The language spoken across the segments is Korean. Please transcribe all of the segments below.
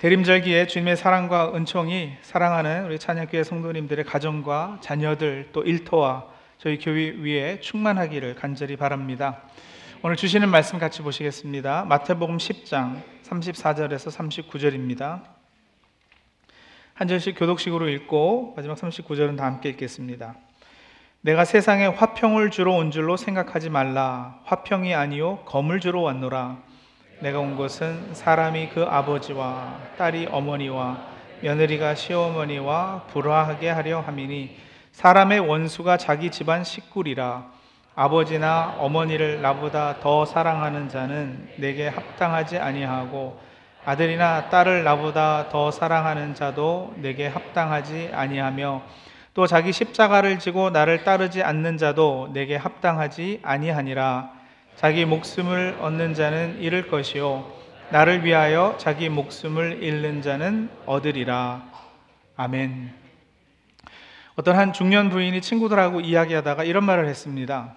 대림절기에 주님의 사랑과 은총이 사랑하는 우리 찬양교회 성도님들의 가정과 자녀들 또 일터와 저희 교회 위에 충만하기를 간절히 바랍니다. 오늘 주시는 말씀 같이 보시겠습니다. 마태복음 10장 34절에서 39절입니다. 한 절씩 교독식으로 읽고 마지막 39절은 다 함께 읽겠습니다. 내가 세상에 화평을 주러 온 줄로 생각하지 말라. 화평이 아니요 검을 주러 왔노라. 내가 온 것은 사람이 그 아버지와 딸이 어머니와 며느리가 시어머니와 불화하게 하려 함이니 사람의 원수가 자기 집안 식구리라. 아버지나 어머니를 나보다 더 사랑하는 자는 내게 합당하지 아니하고 아들이나 딸을 나보다 더 사랑하는 자도 내게 합당하지 아니하며 또 자기 십자가를 지고 나를 따르지 않는 자도 내게 합당하지 아니하니라. 자기 목숨을 얻는 자는 잃을 것이요 나를 위하여 자기 목숨을 잃는 자는 얻으리라. 아멘. 어떤 한 중년 부인이 친구들하고 이야기하다가 이런 말을 했습니다.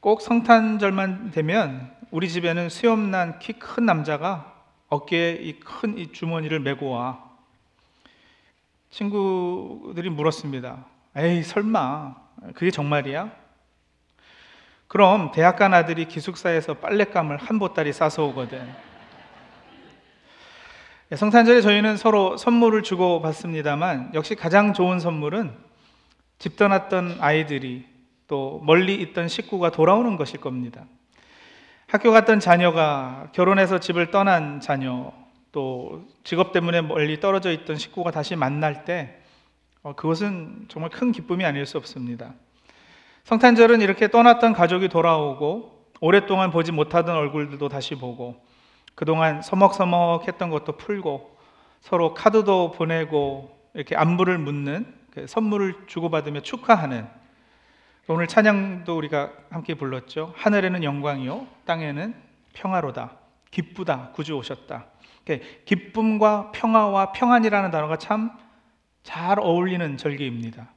꼭 성탄절만 되면 우리 집에는 수염난 키 큰 남자가 어깨에 이 큰 이 주머니를 메고 와. 친구들이 물었습니다. 에이 설마 그게 정말이야? 그럼 대학 간 아들이 기숙사에서 빨랫감을 한 보따리 싸서 오거든. 성탄절에 저희는 서로 선물을 주고 받습니다만 역시 가장 좋은 선물은 집 떠났던 아이들이 또 멀리 있던 식구가 돌아오는 것일 겁니다. 학교 갔던 자녀가 결혼해서 집을 떠난 자녀 또 직업 때문에 멀리 떨어져 있던 식구가 다시 만날 때 그것은 정말 큰 기쁨이 아닐 수 없습니다. 성탄절은 이렇게 떠났던 가족이 돌아오고 오랫동안 보지 못하던 얼굴들도 다시 보고 그동안 서먹서먹했던 것도 풀고 서로 카드도 보내고 이렇게 안부를 묻는 선물을 주고받으며 축하하는 오늘 찬양도 우리가 함께 불렀죠. 하늘에는 영광이요 땅에는 평화로다. 기쁘다. 구주 오셨다. 기쁨과 평화와 평안이라는 단어가 참 잘 어울리는 절기입니다.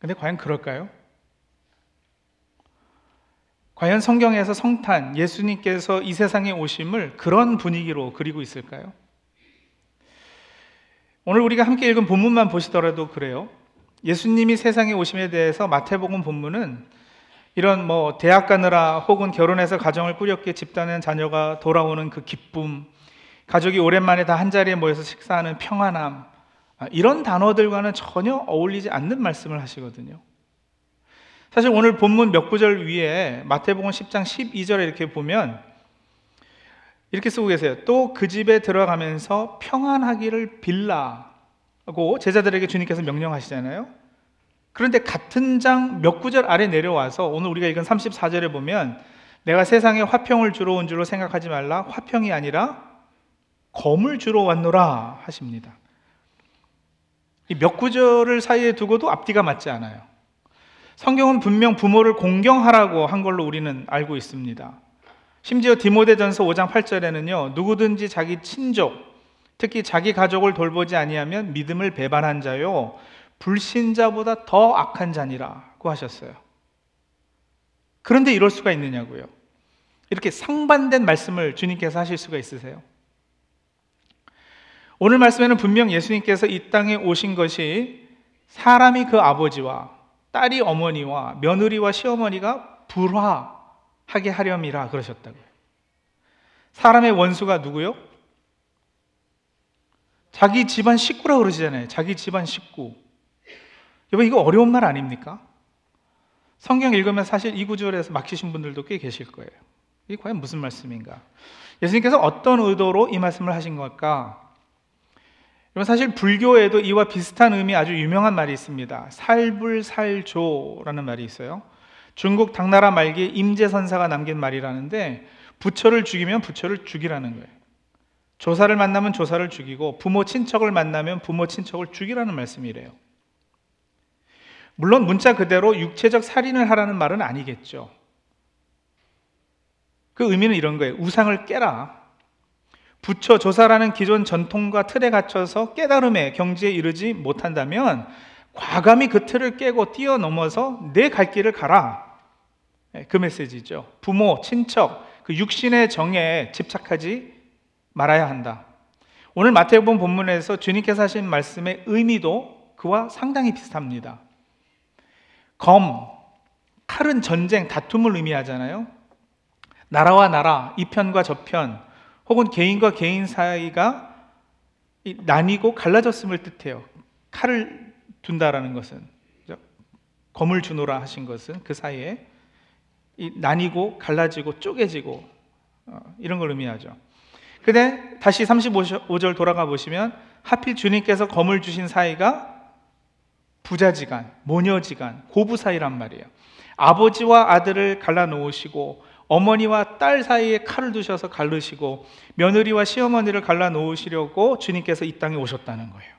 근데 과연 그럴까요? 과연 성경에서 성탄, 예수님께서 이 세상에 오심을 그런 분위기로 그리고 있을까요? 오늘 우리가 함께 읽은 본문만 보시더라도 그래요. 예수님이 세상에 오심에 대해서 마태복음 본문은 이런 대학 가느라 혹은 결혼해서 가정을 꾸렸기에 집단의 자녀가 돌아오는 그 기쁨, 가족이 오랜만에 다 한자리에 모여서 식사하는 평안함, 이런 단어들과는 전혀 어울리지 않는 말씀을 하시거든요. 사실 오늘 본문 몇 구절 위에 마태복음 10장 12절에 이렇게 보면 이렇게 쓰고 계세요. 또 그 집에 들어가면서 평안하기를 빌라고 제자들에게 주님께서 명령하시잖아요. 그런데 같은 장 몇 구절 아래 내려와서 오늘 우리가 읽은 34절에 보면 내가 세상에 화평을 주러 온 줄로 생각하지 말라. 화평이 아니라 검을 주러 왔노라 하십니다. 이 몇 구절을 사이에 두고도 앞뒤가 맞지 않아요. 성경은 분명 부모를 공경하라고 한 걸로 우리는 알고 있습니다. 심지어 디모데전서 5장 8절에는요. 누구든지 자기 친족, 특히 자기 가족을 돌보지 아니하면 믿음을 배반한 자요. 불신자보다 더 악한 자니라고 하셨어요. 그런데 이럴 수가 있느냐고요. 이렇게 상반된 말씀을 주님께서 하실 수가 있으세요. 오늘 말씀에는 분명 예수님께서 이 땅에 오신 것이 사람이 그 아버지와 딸이 어머니와 며느리와 시어머니가 불화하게 하렴이라 그러셨다고요. 사람의 원수가 누구요? 자기 집안 식구라고 그러시잖아요. 자기 집안 식구. 여러분 이거 어려운 말 아닙니까? 성경 읽으면 사실 이 구절에서 막히신 분들도 꽤 계실 거예요. 이게 과연 무슨 말씀인가? 예수님께서 어떤 의도로 이 말씀을 하신 걸까? 여러분 사실 불교에도 이와 비슷한 의미 아주 유명한 말이 있습니다. 살불살조라는 말이 있어요. 중국 당나라 말기에 임제선사가 남긴 말이라는데 부처를 죽이면 부처를 죽이라는 거예요. 조사를 만나면 조사를 죽이고 부모 친척을 만나면 부모 친척을 죽이라는 말씀이래요. 물론 문자 그대로 육체적 살인을 하라는 말은 아니겠죠. 그 의미는 이런 거예요. 우상을 깨라. 부처 조사라는 기존 전통과 틀에 갇혀서 깨달음의 경지에 이르지 못한다면 과감히 그 틀을 깨고 뛰어넘어서 내 갈 길을 가라. 그 메시지죠. 부모, 친척, 그 육신의 정에 집착하지 말아야 한다. 오늘 마태복음 본문에서 주님께서 하신 말씀의 의미도 그와 상당히 비슷합니다. 검, 칼은 전쟁, 다툼을 의미하잖아요. 나라와 나라, 이 편과 저 편, 혹은 개인과 개인 사이가 나뉘고 갈라졌음을 뜻해요. 칼을 둔다라는 것은, 검을 주노라 하신 것은 그 사이에 나뉘고 갈라지고 쪼개지고 이런 걸 의미하죠. 그런데 다시 35절 돌아가 보시면 하필 주님께서 검을 주신 사이가 부자지간, 모녀지간, 고부 사이란 말이에요. 아버지와 아들을 갈라놓으시고 어머니와 딸 사이에 칼을 두셔서 갈르시고 며느리와 시어머니를 갈라놓으시려고 주님께서 이 땅에 오셨다는 거예요.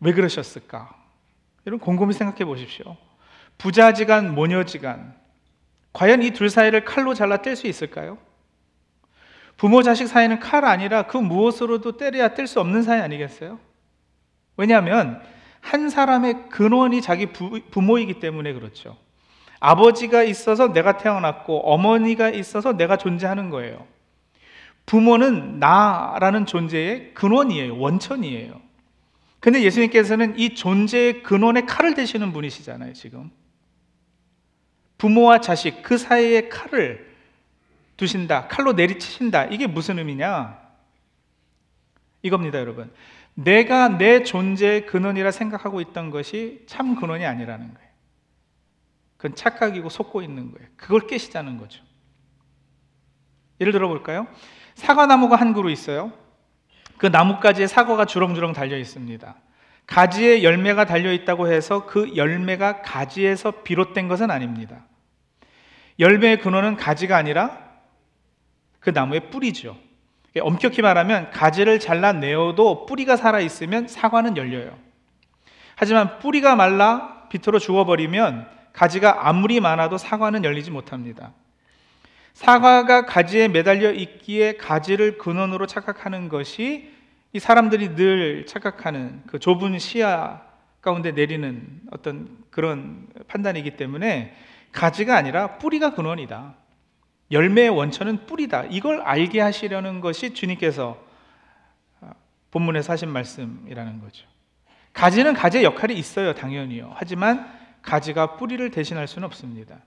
왜 그러셨을까? 여러분 곰곰이 생각해 보십시오. 부자지간, 모녀지간, 과연 이 둘 사이를 칼로 잘라 뗄 수 있을까요? 부모 자식 사이는 칼 아니라 그 무엇으로도 때려야 뗄 수 없는 사이 아니겠어요? 왜냐하면 한 사람의 근원이 자기 부모이기 때문에 그렇죠. 아버지가 있어서 내가 태어났고 어머니가 있어서 내가 존재하는 거예요. 부모는 나라는 존재의 근원이에요. 원천이에요. 근데 예수님께서는 이 존재의 근원에 칼을 대시는 분이시잖아요. 지금 부모와 자식 그 사이에 칼을 두신다, 칼로 내리치신다. 이게 무슨 의미냐? 이겁니다, 여러분. 내가 내 존재의 근원이라 생각하고 있던 것이 참 근원이 아니라는 거예요. 그건 착각이고 속고 있는 거예요. 그걸 깨시자는 거죠. 예를 들어볼까요? 사과나무가 한 그루 있어요. 그 나뭇가지에 사과가 주렁주렁 달려 있습니다. 가지에 열매가 달려 있다고 해서 그 열매가 가지에서 비롯된 것은 아닙니다. 열매의 근원은 가지가 아니라 그 나무의 뿌리죠. 엄격히 말하면 가지를 잘라내어도 뿌리가 살아있으면 사과는 열려요. 하지만 뿌리가 말라 비틀어 죽어버리면 가지가 아무리 많아도 사과는 열리지 못합니다. 사과가 가지에 매달려 있기에 가지를 근원으로 착각하는 것이 이 사람들이 늘 착각하는 그 좁은 시야 가운데 내리는 어떤 그런 판단이기 때문에 가지가 아니라 뿌리가 근원이다. 열매의 원천은 뿌리다. 이걸 알게 하시려는 것이 주님께서 본문에서 하신 말씀이라는 거죠. 가지는 가지의 역할이 있어요. 당연히요. 하지만 가지가 뿌리를 대신할 수는 없습니다.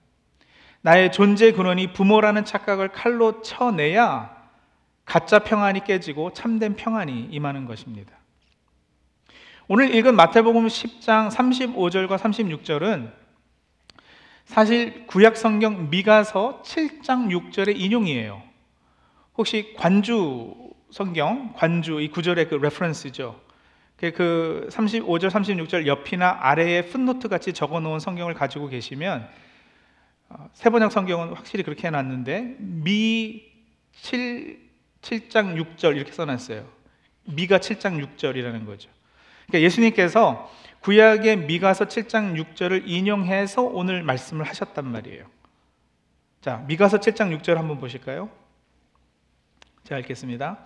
나의 존재 근원이 부모라는 착각을 칼로 쳐내야 가짜 평안이 깨지고 참된 평안이 임하는 것입니다. 오늘 읽은 마태복음 10장 35절과 36절은 사실 구약성경 미가서 7장 6절의 인용이에요. 혹시 관주, 이 구절의 그 레퍼런스죠. 그 35절, 36절 옆이나 아래에 풋노트 같이 적어놓은 성경을 가지고 계시면 세번역 성경은 확실히 그렇게 해놨는데 미 7장 6절 이렇게 써놨어요. 미가 7장 6절이라는 거죠. 그러니까 예수님께서 구약의 미가서 7장 6절을 인용해서 오늘 말씀을 하셨단 말이에요. 자, 미가서 7장 6절 한번 보실까요? 제가 읽겠습니다.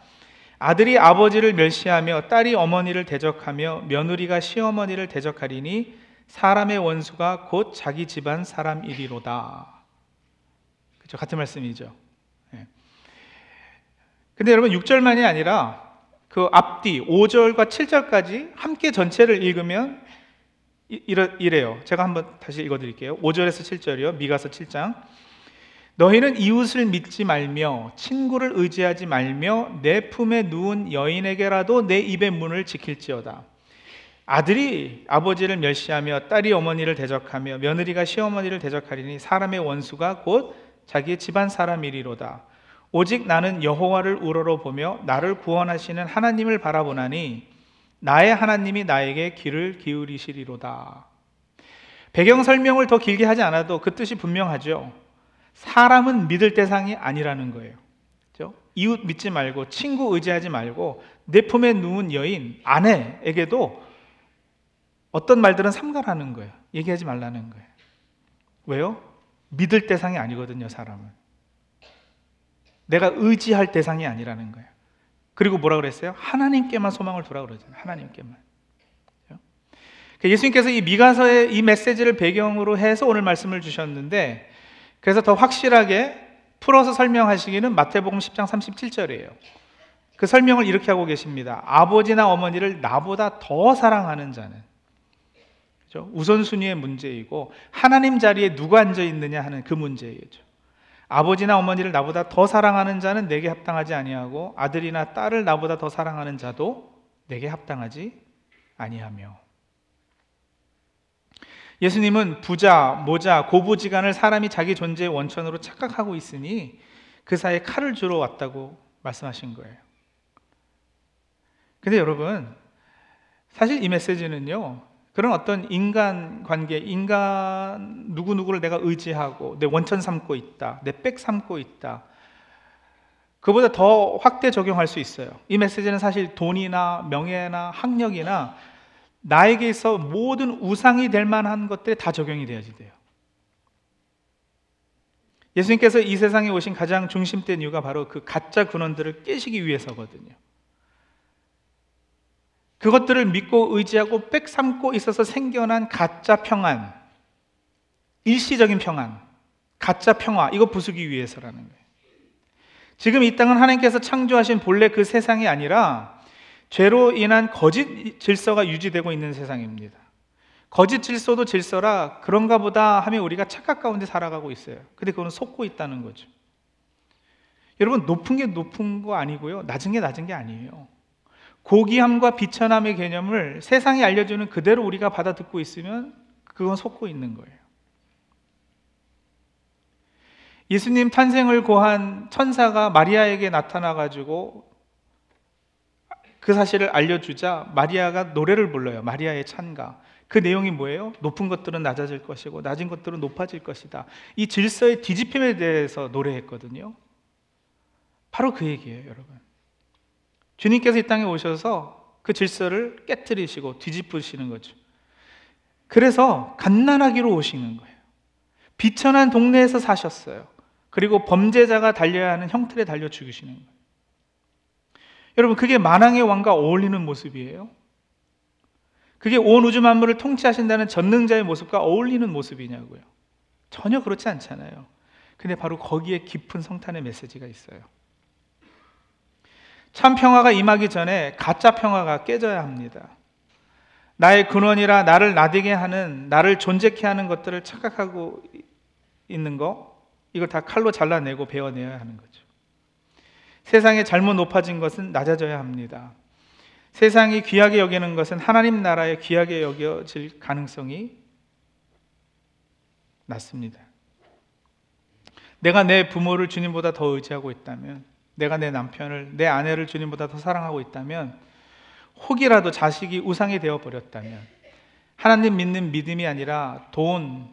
아들이 아버지를 멸시하며 딸이 어머니를 대적하며 며느리가 시어머니를 대적하리니 사람의 원수가 곧 자기 집안 사람이리로다. 그렇죠? 같은 말씀이죠. 근데 여러분 6절만이 아니라 그 앞뒤 5절과 7절까지 함께 전체를 읽으면 이래요. 제가 한번 다시 읽어드릴게요. 5절에서 7절이요. 미가서 7장. 너희는 이웃을 믿지 말며 친구를 의지하지 말며 내 품에 누운 여인에게라도 내 입의 문을 지킬지어다. 아들이 아버지를 멸시하며 딸이 어머니를 대적하며 며느리가 시어머니를 대적하리니 사람의 원수가 곧 자기의 집안 사람이리로다. 오직 나는 여호와를 우러러보며 나를 구원하시는 하나님을 바라보나니 나의 하나님이 나에게 귀를 기울이시리로다. 배경 설명을 더 길게 하지 않아도 그 뜻이 분명하죠. 사람은 믿을 대상이 아니라는 거예요. 그렇죠? 이웃 믿지 말고 친구 의지하지 말고 내 품에 누운 여인, 아내에게도 어떤 말들은 삼가라는 거예요. 얘기하지 말라는 거예요. 왜요? 믿을 대상이 아니거든요, 사람은. 내가 의지할 대상이 아니라는 거예요. 그리고 뭐라 그랬어요? 하나님께만 소망을 두라 그러잖아요. 하나님께만. 예수님께서 이 미가서의 이 메시지를 배경으로 해서 오늘 말씀을 주셨는데 그래서 더 확실하게 풀어서 설명하시기는 마태복음 10장 37절이에요. 그 설명을 이렇게 하고 계십니다. 아버지나 어머니를 나보다 더 사랑하는 자는, 그렇죠? 우선순위의 문제이고 하나님 자리에 누가 앉아있느냐 하는 그 문제이죠. 아버지나 어머니를 나보다 더 사랑하는 자는 내게 합당하지 아니하고 아들이나 딸을 나보다 더 사랑하는 자도 내게 합당하지 아니하며. 예수님은 부자, 모자, 고부지간을 사람이 자기 존재의 원천으로 착각하고 있으니 그 사이에 칼을 주러 왔다고 말씀하신 거예요. 근데 여러분, 사실 이 메시지는요, 그런 어떤 인간관계, 인간 누구누구를 내가 의지하고 내 원천 삼고 있다, 내 백 삼고 있다, 그보다 더 확대 적용할 수 있어요. 이 메시지는 사실 돈이나 명예나 학력이나 나에게 있어 모든 우상이 될 만한 것들에 다 적용이 돼야지 돼요. 예수님께서 이 세상에 오신 가장 중심된 이유가 바로 그 가짜 근원들을 깨시기 위해서거든요. 그것들을 믿고 의지하고 빽삼고 있어서 생겨난 가짜 평안, 일시적인 평안, 가짜 평화, 이거 부수기 위해서라는 거예요. 지금 이 땅은 하나님께서 창조하신 본래 그 세상이 아니라 죄로 인한 거짓 질서가 유지되고 있는 세상입니다. 거짓 질서도 질서라 그런가 보다 하며 우리가 착각 가운데 살아가고 있어요. 근데 그건 속고 있다는 거죠. 여러분, 높은 게 높은 거 아니고요, 낮은 게 낮은 게 아니에요. 고귀함과 비천함의 개념을 세상이 알려주는 그대로 우리가 받아 듣고 있으면 그건 속고 있는 거예요. 예수님 탄생을 고한 천사가 마리아에게 나타나가지고 그 사실을 알려주자 마리아가 노래를 불러요. 마리아의 찬가. 그 내용이 뭐예요? 높은 것들은 낮아질 것이고 낮은 것들은 높아질 것이다. 이 질서의 뒤집힘에 대해서 노래했거든요. 바로 그 얘기예요, 여러분. 주님께서 이 땅에 오셔서 그 질서를 깨뜨리시고 뒤집으시는 거죠. 그래서 갓난아기로 오시는 거예요. 비천한 동네에서 사셨어요. 그리고 범죄자가 달려야 하는 형틀에 달려 죽이시는 거예요. 여러분, 그게 만왕의 왕과 어울리는 모습이에요? 그게 온 우주 만물을 통치하신다는 전능자의 모습과 어울리는 모습이냐고요? 전혀 그렇지 않잖아요. 근데 바로 거기에 깊은 성탄의 메시지가 있어요. 참 평화가 임하기 전에 가짜 평화가 깨져야 합니다. 나의 근원이라 나를 나대게 하는, 나를 존재케 하는 것들을 착각하고 있는 거, 이걸 다 칼로 잘라내고 베어내야 하는 거죠. 세상에 잘못 높아진 것은 낮아져야 합니다. 세상이 귀하게 여기는 것은 하나님 나라에 귀하게 여겨질 가능성이 낮습니다. 내가 내 부모를 주님보다 더 의지하고 있다면, 내가 내 남편을, 내 아내를 주님보다 더 사랑하고 있다면, 혹이라도 자식이 우상이 되어버렸다면, 하나님 믿는 믿음이 아니라 돈,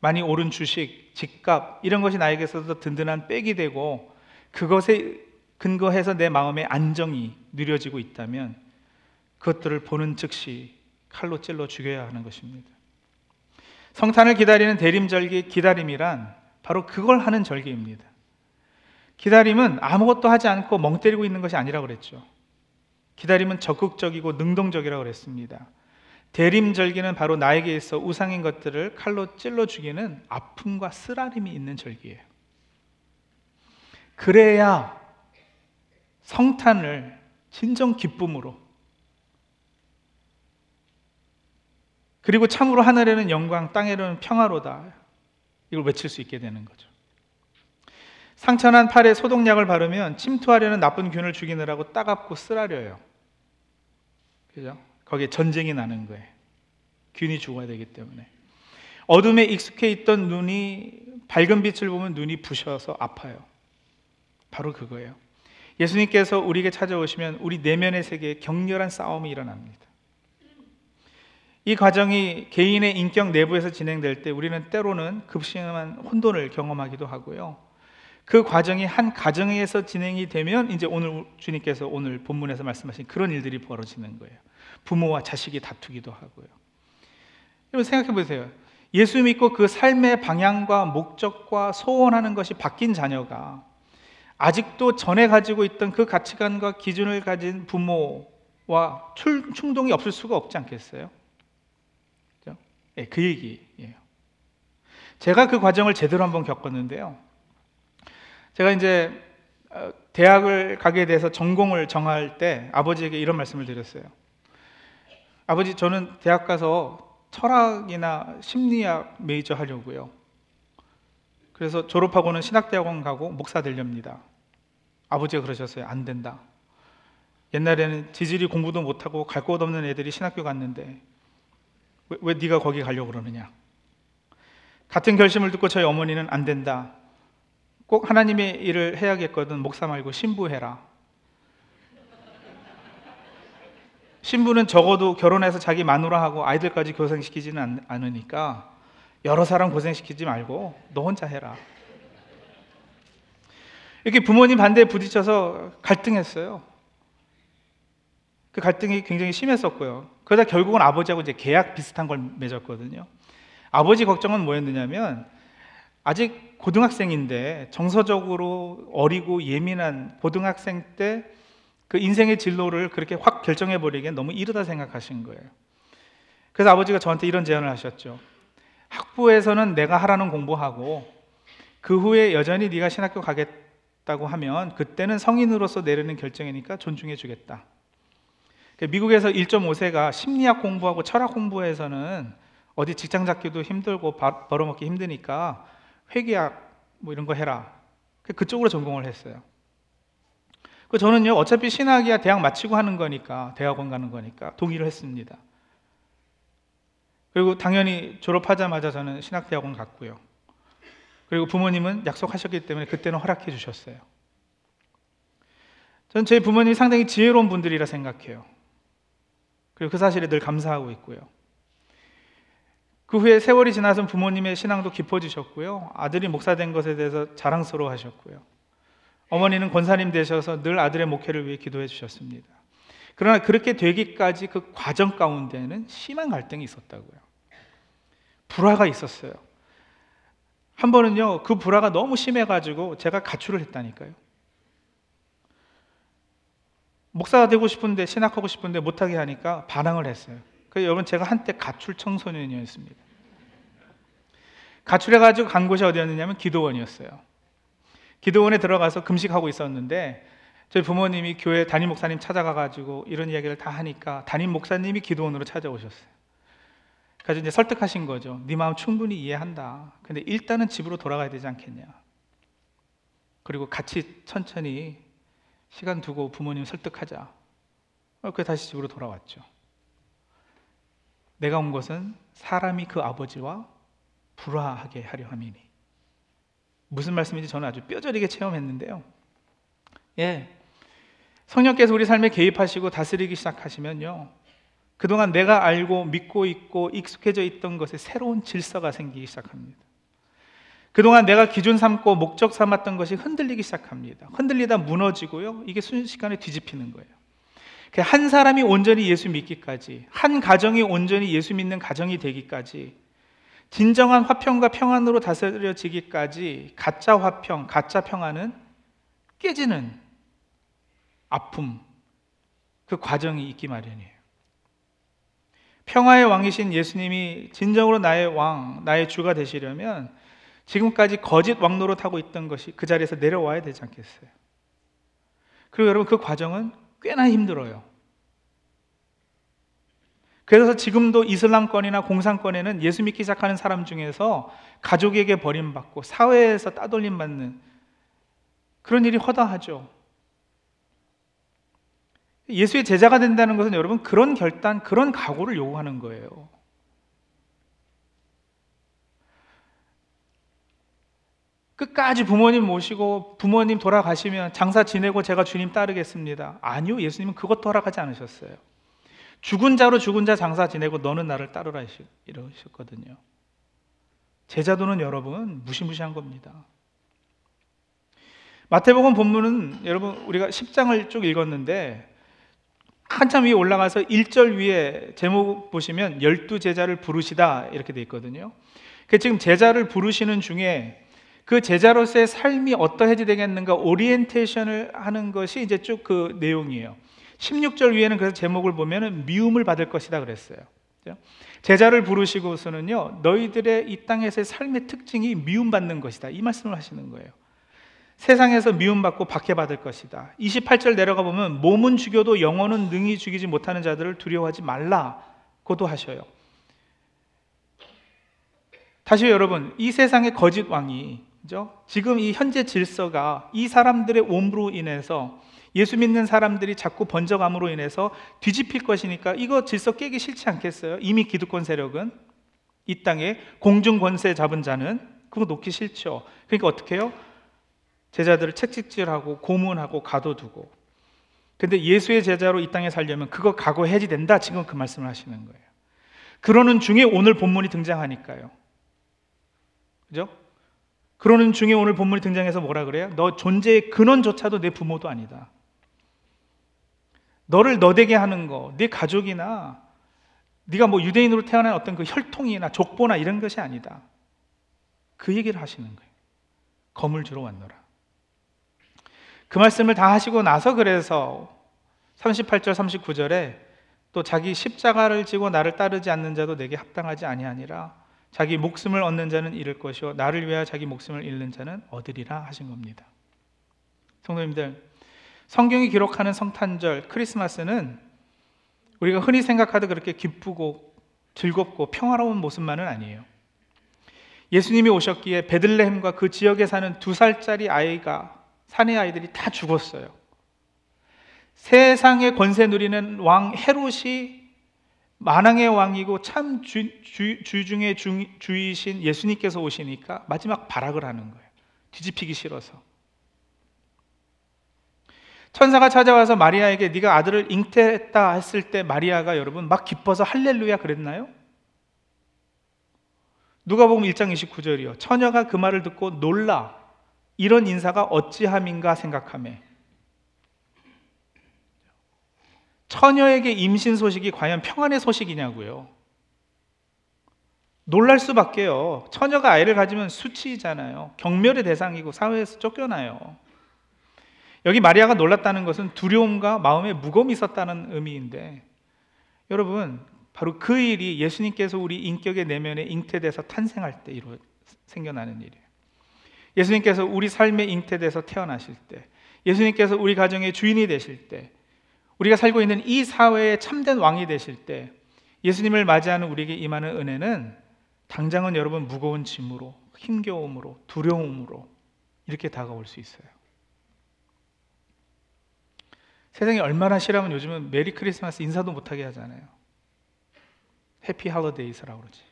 많이 오른 주식, 집값, 이런 것이 나에게서도 든든한 백이 되고 그것에 근거해서 내 마음의 안정이 누려지고 있다면 그것들을 보는 즉시 칼로 찔러 죽여야 하는 것입니다. 성탄을 기다리는 대림절기의 기다림이란 바로 그걸 하는 절기입니다. 기다림은 아무것도 하지 않고 멍 때리고 있는 것이 아니라 그랬죠. 기다림은 적극적이고 능동적이라고 그랬습니다. 대림절기는 바로 나에게 있어 우상인 것들을 칼로 찔러 죽이는 아픔과 쓰라림이 있는 절기예요. 그래야 성탄을 진정 기쁨으로, 그리고 참으로 하늘에는 영광, 땅에는 평화로다, 이걸 외칠 수 있게 되는 거죠. 상처난 팔에 소독약을 바르면 침투하려는 나쁜 균을 죽이느라고 따갑고 쓰라려요. 그죠? 거기에 전쟁이 나는 거예요. 균이 죽어야 되기 때문에. 어둠에 익숙해 있던 눈이 밝은 빛을 보면 눈이 부셔서 아파요. 바로 그거예요. 예수님께서 우리에게 찾아오시면 우리 내면의 세계에 격렬한 싸움이 일어납니다. 이 과정이 개인의 인격 내부에서 진행될 때 우리는 때로는 극심한 혼돈을 경험하기도 하고요. 그 과정이 한 가정에서 진행이 되면 이제 오늘 주님께서 오늘 본문에서 말씀하신 그런 일들이 벌어지는 거예요. 부모와 자식이 다투기도 하고요. 여러분, 생각해 보세요. 예수 믿고 그 삶의 방향과 목적과 소원하는 것이 바뀐 자녀가 아직도 전에 가지고 있던 그 가치관과 기준을 가진 부모와 충동이 없을 수가 없지 않겠어요? 그렇죠? 네, 그 얘기예요. 제가 그 과정을 제대로 한번 겪었는데요. 제가 이제 대학을 가게 돼서 전공을 정할 때 아버지에게 이런 말씀을 드렸어요. 아버지, 저는 대학 가서 철학이나 심리학 메이저 하려고요. 그래서 졸업하고는 신학대학원 가고 목사 되렵니다. 아버지가 그러셨어요. 안 된다. 옛날에는 지질이 공부도 못하고 갈 곳 없는 애들이 신학교 갔는데 왜 네가 거기 가려고 그러느냐. 같은 결심을 듣고 저희 어머니는 안 된다. 꼭 하나님의 일을 해야겠거든 목사 말고 신부해라. 신부는 적어도 결혼해서 자기 마누라 하고 아이들까지 고생시키지는 않으니까 여러 사람 고생시키지 말고 너 혼자 해라. 이렇게 부모님 반대에 부딪혀서 갈등했어요. 그 갈등이 굉장히 심했었고요. 그러다 결국은 아버지하고 이제 계약 비슷한 걸 맺었거든요. 아버지 걱정은 뭐였느냐면 아직 고등학생인데 정서적으로 어리고 예민한 고등학생 때 그 인생의 진로를 그렇게 확 결정해버리기엔 너무 이르다 생각하신 거예요. 그래서 아버지가 저한테 이런 제안을 하셨죠. 학부에서는 내가 하라는 공부하고 그 후에 여전히 네가 신학교 가겠다고 하면 그때는 성인으로서 내리는 결정이니까 존중해 주겠다. 미국에서 1.5세가 심리학 공부하고 철학 공부에서는 어디 직장 잡기도 힘들고 벌어먹기 힘드니까 회계학 뭐 이런 거 해라. 그쪽으로 전공을 했어요. 그 저는요 어차피 신학이야 대학 마치고 하는 거니까 대학원 가는 거니까 동의를 했습니다. 그리고 당연히 졸업하자마자 저는 신학대학원 갔고요. 그리고 부모님은 약속하셨기 때문에 그때는 허락해 주셨어요. 전 제 부모님이 상당히 지혜로운 분들이라 생각해요. 그리고 그 사실에 늘 감사하고 있고요. 그 후에 세월이 지나서 부모님의 신앙도 깊어지셨고요. 아들이 목사된 것에 대해서 자랑스러워하셨고요. 어머니는 권사님 되셔서 늘 아들의 목회를 위해 기도해 주셨습니다. 그러나 그렇게 되기까지 그 과정 가운데는 심한 갈등이 있었다고요. 불화가 있었어요. 한 번은요 그 불화가 너무 심해가지고 제가 가출을 했다니까요. 목사가 되고 싶은데 신학하고 싶은데 못하게 하니까 반항을 했어요. 그래서 여러분 제가 한때 가출 청소년이었습니다. 가출해가지고 간 곳이 어디였느냐면 기도원이었어요. 기도원에 들어가서 금식하고 있었는데 저희 부모님이 교회 담임 목사님 찾아가가지고 이런 이야기를 다 하니까 담임 목사님이 기도원으로 찾아오셨어요. 그래서 이제 설득하신 거죠. 네 마음 충분히 이해한다. 근데 일단은 집으로 돌아가야 되지 않겠냐. 그리고 같이 천천히 시간 두고 부모님 설득하자. 그래서 다시 집으로 돌아왔죠. 내가 온 것은 사람이 그 아버지와 불화하게 하려 함이니. 무슨 말씀인지 저는 아주 뼈저리게 체험했는데요. 예, 성령께서 우리 삶에 개입하시고 다스리기 시작하시면요 그동안 내가 알고 믿고 있고 익숙해져 있던 것에 새로운 질서가 생기기 시작합니다. 그동안 내가 기준 삼고 목적 삼았던 것이 흔들리기 시작합니다. 흔들리다 무너지고요. 이게 순식간에 뒤집히는 거예요. 한 사람이 온전히 예수 믿기까지, 한 가정이 온전히 예수 믿는 가정이 되기까지, 진정한 화평과 평안으로 다스려지기까지 가짜 화평, 가짜 평안은 깨지는 아픔, 그 과정이 있기 마련이에요. 평화의 왕이신 예수님이 진정으로 나의 왕, 나의 주가 되시려면 지금까지 거짓 왕노릇하고 있던 것이 그 자리에서 내려와야 되지 않겠어요? 그리고 여러분 그 과정은 꽤나 힘들어요. 그래서 지금도 이슬람권이나 공산권에는 예수 믿기 시작하는 사람 중에서 가족에게 버림받고 사회에서 따돌림받는 그런 일이 허다하죠. 예수의 제자가 된다는 것은 여러분 그런 결단, 그런 각오를 요구하는 거예요. 끝까지 부모님 모시고 부모님 돌아가시면 장사 지내고 제가 주님 따르겠습니다. 아니요, 예수님은 그것도 허락하지 않으셨어요. 죽은 자로 죽은 자 장사 지내고 너는 나를 따르라 이러셨거든요. 제자도는 여러분 무시무시한 겁니다. 마태복음 본문은 여러분 우리가 10장을 쭉 읽었는데 한참 위에 올라가서 1절 위에 제목 보시면 12제자를 부르시다 이렇게 돼 있거든요. 지금 제자를 부르시는 중에 그 제자로서의 삶이 어떠해지 되겠는가 오리엔테이션을 하는 것이 이제 쭉 그 내용이에요. 16절 위에는 그래서 제목을 보면은 미움을 받을 것이다 그랬어요. 제자를 부르시고서는요, 너희들의 이 땅에서의 삶의 특징이 미움받는 것이다, 이 말씀을 하시는 거예요. 세상에서 미움받고 박해받을 것이다. 28절 내려가 보면 몸은 죽여도 영혼은 능히 죽이지 못하는 자들을 두려워하지 말라고도 하셔요. 다시 여러분, 이 세상의 거짓 왕이, 그죠? 지금 이 현재 질서가 이 사람들의 옴으로 인해서, 예수 믿는 사람들이 자꾸 번져감으로 인해서 뒤집힐 것이니까 이거 질서 깨기 싫지 않겠어요? 이미 기득권 세력은, 이 땅에 공중 권세 잡은 자는 그거 놓기 싫죠. 그러니까 어떻게 해요? 제자들을 책찍질하고 고문하고 가둬두고. 근데 예수의 제자로 이 땅에 살려면 그거 각오해야지 된다, 지금 그 말씀을 하시는 거예요. 그러는 중에 오늘 본문이 등장하니까요. 그죠? 그러는 중에 오늘 본문이 등장해서 뭐라 그래요? 너 존재의 근원조차도 내 부모도 아니다. 너를 너되게 하는 거, 네 가족이나 네가 뭐 유대인으로 태어난 어떤 그 혈통이나 족보나 이런 것이 아니다. 그 얘기를 하시는 거예요. 검을 주러 왔노라. 그 말씀을 다 하시고 나서 그래서 38절 39절에 또 자기 십자가를 지고 나를 따르지 않는 자도 내게 합당하지 아니하니라. 자기 목숨을 얻는 자는 잃을 것이요 나를 위하여 자기 목숨을 잃는 자는 얻으리라 하신 겁니다. 성도님들, 성경이 기록하는 성탄절, 크리스마스는 우리가 흔히 생각하듯 그렇게 기쁘고 즐겁고 평화로운 모습만은 아니에요. 예수님이 오셨기에 베들레헴과 그 지역에 사는 2살짜리 아이가, 사내 아이들이 다 죽었어요. 세상의 권세 누리는 왕 헤롯이 만왕의 왕이고 참 주 중에 주이신 예수님께서 오시니까 마지막 발악을 하는 거예요. 뒤집히기 싫어서. 천사가 찾아와서 마리아에게 네가 아들을 잉태했다 했을 때 마리아가 여러분 막 기뻐서 할렐루야 그랬나요? 누가복음 1장 29절이요. 처녀가 그 말을 듣고 놀라 이런 인사가 어찌함인가 생각하며. 처녀에게 임신 소식이 과연 평안의 소식이냐고요. 놀랄 수밖에요. 처녀가 아이를 가지면 수치이잖아요. 경멸의 대상이고 사회에서 쫓겨나요. 여기 마리아가 놀랐다는 것은 두려움과 마음의 무거움이 있었다는 의미인데, 여러분 바로 그 일이 예수님께서 우리 인격의 내면에 잉태돼서 탄생할 때 생겨나는 일이에요. 예수님께서 우리 삶에 잉태돼서 태어나실 때, 예수님께서 우리 가정의 주인이 되실 때, 우리가 살고 있는 이 사회의 참된 왕이 되실 때, 예수님을 맞이하는 우리에게 임하는 은혜는 당장은 여러분 무거운 짐으로, 힘겨움으로, 두려움으로 이렇게 다가올 수 있어요. 세상이 얼마나 싫으면 요즘은 메리 크리스마스 인사도 못하게 하잖아요. 해피 할러데이스라고 그러지.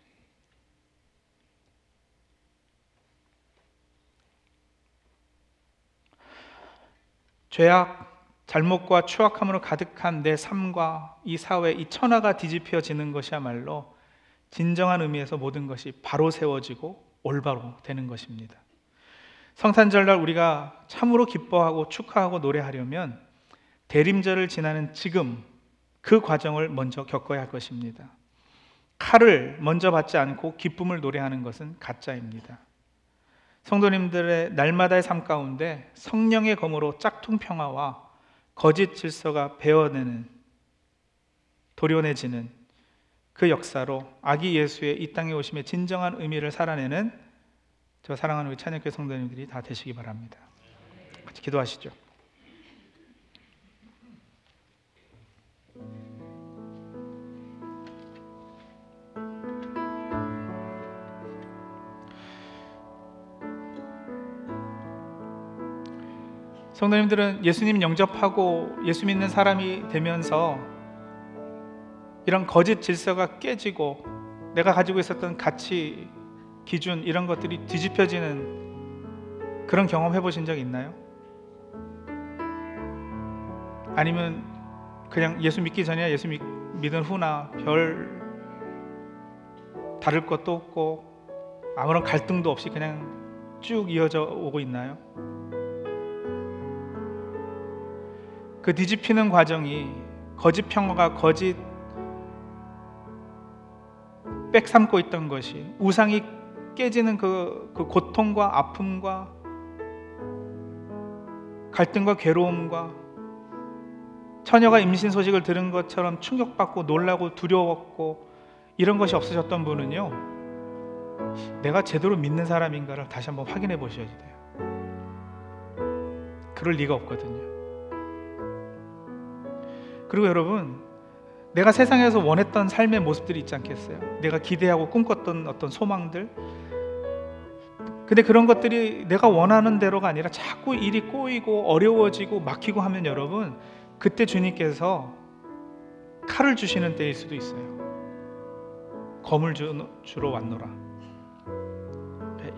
죄악, 잘못과 추악함으로 가득한 내 삶과 이 사회, 이 천하가 뒤집혀지는 것이야말로 진정한 의미에서 모든 것이 바로 세워지고 올바로 되는 것입니다. 성탄절날 우리가 참으로 기뻐하고 축하하고 노래하려면 대림절을 지나는 지금 그 과정을 먼저 겪어야 할 것입니다. 칼을 먼저 받지 않고 기쁨을 노래하는 것은 가짜입니다. 성도님들의 날마다의 삶 가운데 성령의 검으로 짝퉁 평화와 거짓 질서가 베어내는, 도려내지는 그 역사로 아기 예수의 이 땅에 오심의 진정한 의미를 살아내는 저 사랑하는 우리 찬양교회 성도님들이 다 되시기 바랍니다. 같이 기도하시죠. 성도님들은 예수님 영접하고 예수 믿는 사람이 되면서 이런 거짓 질서가 깨지고 내가 가지고 있었던 가치, 기준 이런 것들이 뒤집혀지는 그런 경험 해보신 적 있나요? 아니면 그냥 예수 믿기 전이나 예수 믿은 후나 별 다를 것도 없고 아무런 갈등도 없이 그냥 쭉 이어져 오고 있나요? 그 뒤집히는 과정이 거짓 평화가 거짓 빽삼고 있던 것이, 우상이 깨지는 그 고통과 아픔과 갈등과 괴로움과, 처녀가 임신 소식을 들은 것처럼 충격받고 놀라고 두려웠고 이런 것이 없으셨던 분은요, 내가 제대로 믿는 사람인가를 다시 한번 확인해 보셔야 돼요. 그럴 리가 없거든요. 그리고 여러분, 내가 세상에서 원했던 삶의 모습들이 있지 않겠어요? 내가 기대하고 꿈꿨던 어떤 소망들. 근데 그런 것들이 내가 원하는 대로가 아니라 자꾸 일이 꼬이고 어려워지고 막히고 하면 여러분, 그때 주님께서 칼을 주시는 때일 수도 있어요. 검을 주러 왔노라.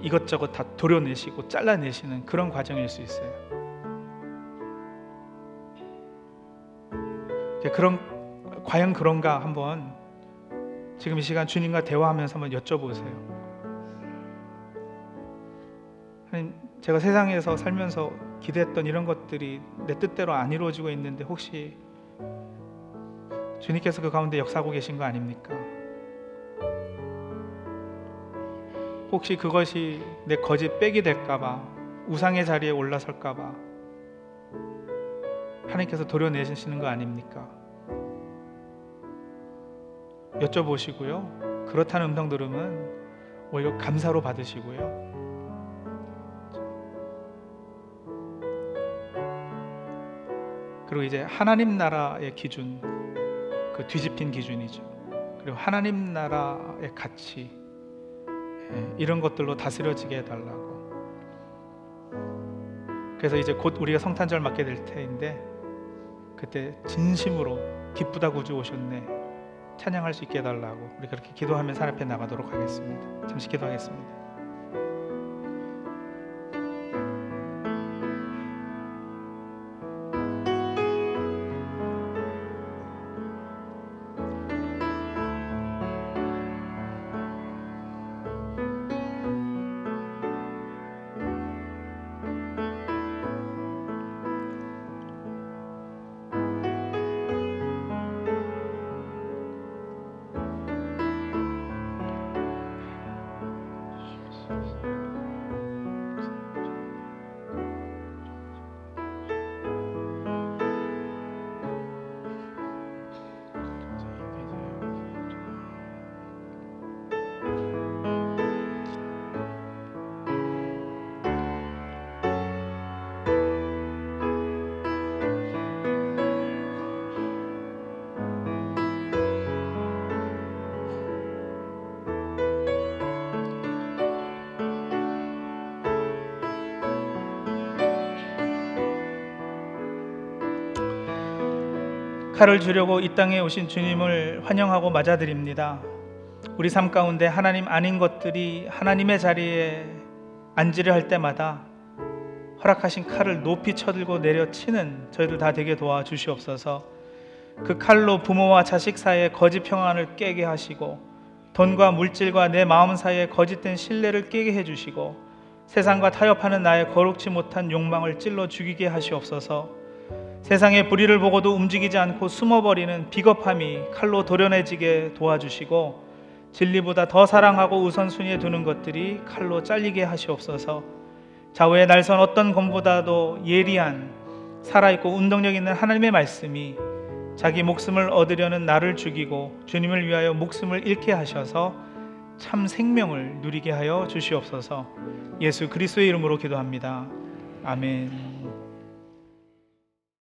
이것저것 다 도려내시고 잘라내시는 그런 과정일 수 있어요. 과연 그런가 한번 지금 이 시간 주님과 대화하면서 한번 여쭤보세요. 하나님, 제가 세상에서 살면서 기대했던 이런 것들이 내 뜻대로 안 이루어지고 있는데 혹시 주님께서 그 가운데 역사하고 계신 거 아닙니까? 혹시 그것이 내 거짓 빽이 될까봐, 우상의 자리에 올라설까봐 하나님께서 도려내시는 거 아닙니까? 여쭤보시고요, 그렇다는 음성 들으면 오히려 감사로 받으시고요, 그리고 이제 하나님 나라의 기준, 그 뒤집힌 기준이죠. 그리고 하나님 나라의 가치, 이런 것들로 다스려지게 해달라고. 그래서 이제 곧 우리가 성탄절 맞게 될 테인데 그때 진심으로 기쁘다 구주 오셨네 찬양할 수 있게 해달라고, 우리 그렇게 기도하면 산 앞에 나가도록 하겠습니다. 잠시 기도하겠습니다. 칼을 주려고 이 땅에 오신 주님을 환영하고 맞아드립니다. 우리 삶 가운데 하나님 아닌 것들이 하나님의 자리에 앉으려 할 때마다 허락하신 칼을 높이 쳐들고 내려치는 저희들 다 되게 도와주시옵소서. 그 칼로 부모와 자식 사이의 거짓 평안을 깨게 하시고, 돈과 물질과 내 마음 사이에 거짓된 신뢰를 깨게 해주시고, 세상과 타협하는 나의 거룩지 못한 욕망을 찔러 죽이게 하시옵소서. 세상의 불의를 보고도 움직이지 않고 숨어버리는 비겁함이 칼로 도려내지게 도와주시고, 진리보다 더 사랑하고 우선순위에 두는 것들이 칼로 잘리게 하시옵소서. 좌우의 날선 어떤 검보다도 예리한, 살아있고 운동력 있는 하나님의 말씀이 자기 목숨을 얻으려는 나를 죽이고 주님을 위하여 목숨을 잃게 하셔서 참 생명을 누리게 하여 주시옵소서. 예수 그리스도의 이름으로 기도합니다. 아멘.